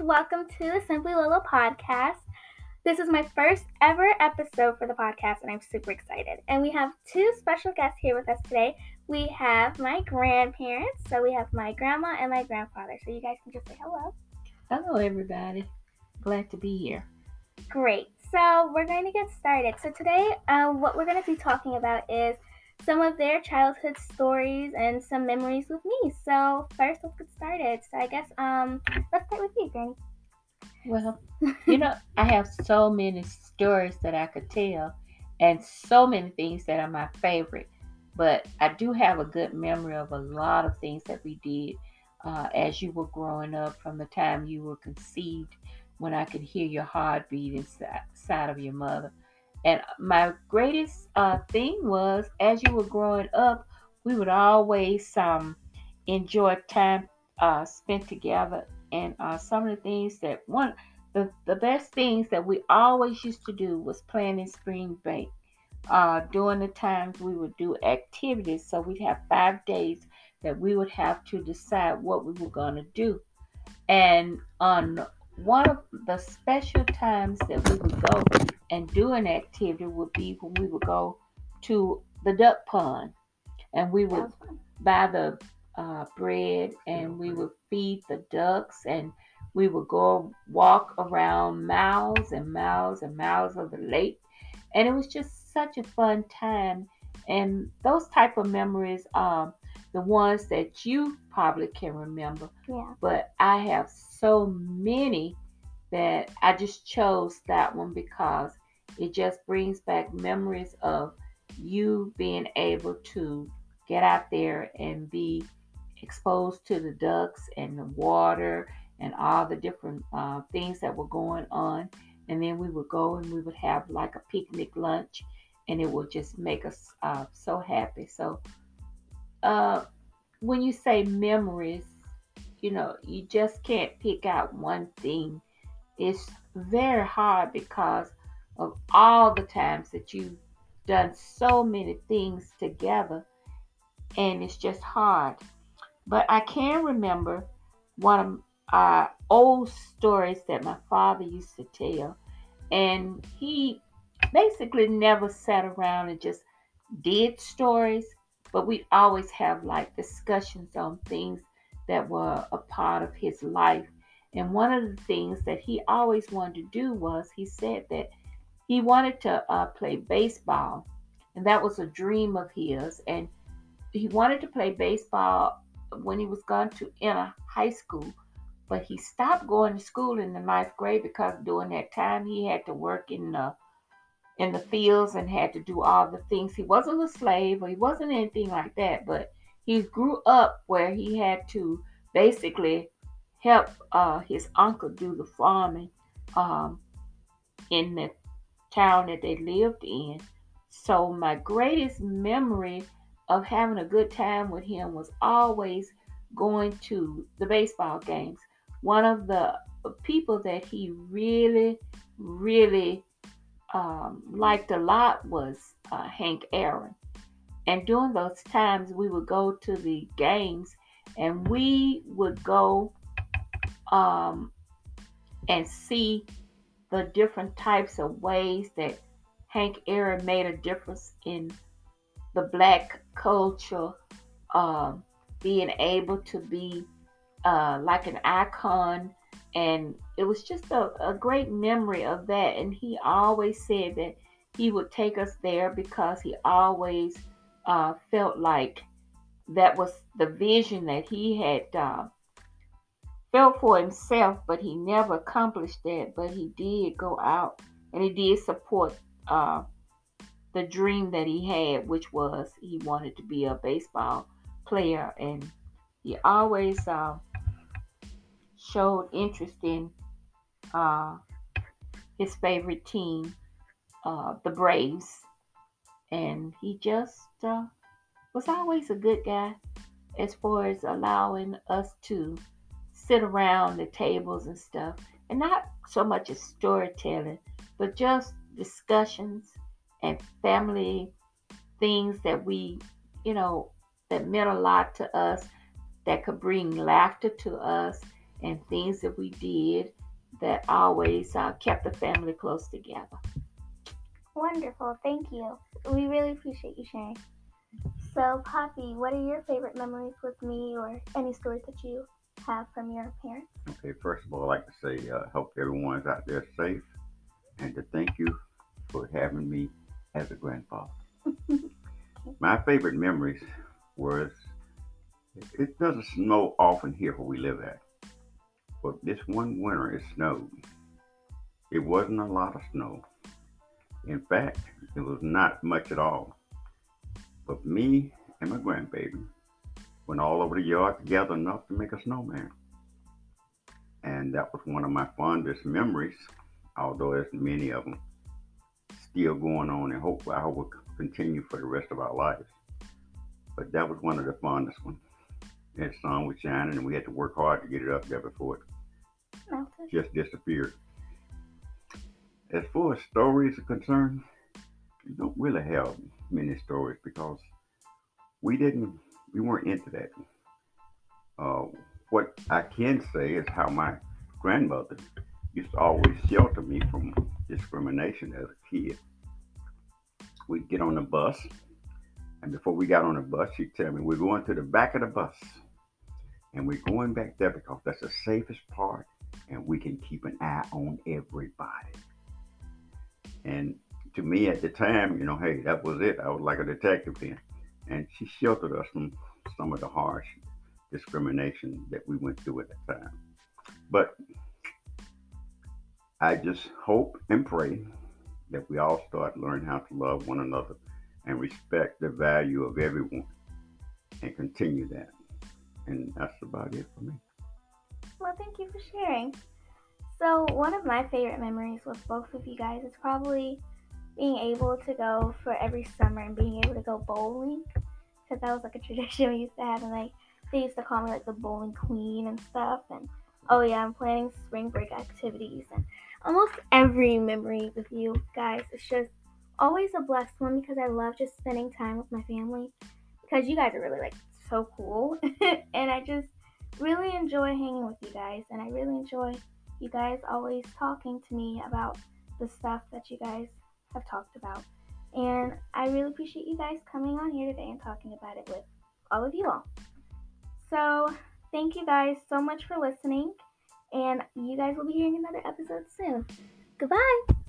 welcome to the Simply Lola podcast. This is my first ever episode for the podcast, and I'm super excited. And we have two special guests here with us today. We have my grandparents, so we have my grandma and my grandfather. So you guys can just say hello. Hello, everybody. Glad to be here. Great. So we're going to get started. So today, what we're going to be talking about is some of their childhood stories and some memories with me. So first, let's get started. So I guess let's start with you, Granny. Well, I have so many stories that I could tell and so many things that are my favorite. But I do have a good memory of a lot of things that we did as you were growing up, from the time you were conceived, when I could hear your heartbeat inside of your mother. And my greatest thing was, as you were growing up, we would always enjoy time spent together. And some of the things that the best things that we always used to do was planning spring break. During the times we would do activities, so we'd have 5 days that we would have to decide what we were going to do. And on one of the special times that we would go and do an activity would be when we would go to the duck pond, and we would buy the bread, and we would feed the ducks, and we would go walk around miles and miles and miles of the lake. And it was just such a fun time. And those type of memories are the ones that you probably can remember. Yeah. But I have so many that I just chose that one because it just brings back memories of you being able to get out there and be exposed to the ducks and the water and all the different things that were going on. And then we would go and we would have like a picnic lunch, and it would just make us so happy. So when you say memories, you just can't pick out one thing. It's very hard because of all the times that you've done so many things together, and it's just hard. But I can remember one of old stories that my father used to tell, and he basically never sat around and just did stories, but we'd always have like discussions on things that were a part of his life. And one of the things that he always wanted to do was, he said that he wanted to play baseball, and that was a dream of his. And he wanted to play baseball when he was going to enter high school, but he stopped going to school in the 9th grade because during that time he had to work in the fields and had to do all the things. He wasn't a slave, or he wasn't anything like that, but he grew up where he had to basically help his uncle do the farming in the town that they lived in. So my greatest memory of having a good time with him was always going to the baseball games. One of the people that he really, really liked a lot was Hank Aaron. And during those times, we would go to the games, and we would go and see the different types of ways that Hank Aaron made a difference in the Black culture, being able to be like an icon. And it was just a great memory of that. And he always said that he would take us there because he always felt like that was the vision that he had felt for himself, but he never accomplished that. But he did go out, and he did support the dream that he had, which was he wanted to be a baseball player. And he always showed interest in his favorite team, the Braves. And he just was always a good guy as far as allowing us to sit around the tables and stuff, and not so much as storytelling, but just discussions and family things that we, that meant a lot to us, that could bring laughter to us. and things that we did that always kept the family close together. Wonderful. Thank you. We really appreciate you sharing. So, Poppy, what are your favorite memories with me or any stories that you have from your parents? Okay, first of all, I'd like to say hope everyone's out there safe, and to thank you for having me as a grandfather. My favorite memories was, it doesn't snow often here where we live at, but this one winter it snowed. It wasn't a lot of snow. In fact, it was not much at all. But me and my grandbaby went all over the yard together enough to make a snowman. And that was one of my fondest memories, although there's many of them still going on, and hopefully I will continue for the rest of our lives. But that was one of the fondest ones. That sun was shining and we had to work hard to get it up there before it just disappeared. As far as stories are concerned, we don't really have many stories because we weren't into that. What I can say is how my grandmother used to always shelter me from discrimination as a kid. We'd get on the bus, and before we got on the bus, she'd tell me, we're going to the back of the bus, and we're going back there because that's the safest part, and we can keep an eye on everybody. And to me at the time, you know, hey, that was it. I was like a detective then. And she sheltered us from some of the harsh discrimination that we went through at the time. But I just hope and pray that we all start learning how to love one another and respect the value of everyone and continue that. And that's about it for me. Well, thank you for sharing. So one of my favorite memories with both of you guys is probably being able to go for every summer and being able to go bowling, because that was like a tradition we used to have, and like they used to call me like the bowling queen and stuff. And oh yeah, I'm planning spring break activities, and almost every memory with you guys is just always a blessed one because I love just spending time with my family, because you guys are really like so cool and I just really enjoy hanging with you guys, and I really enjoy you guys always talking to me about the stuff that you guys have talked about, and I really appreciate you guys coming on here today and talking about it with all of you all. So thank you guys so much for listening, and you guys will be hearing another episode soon. Goodbye.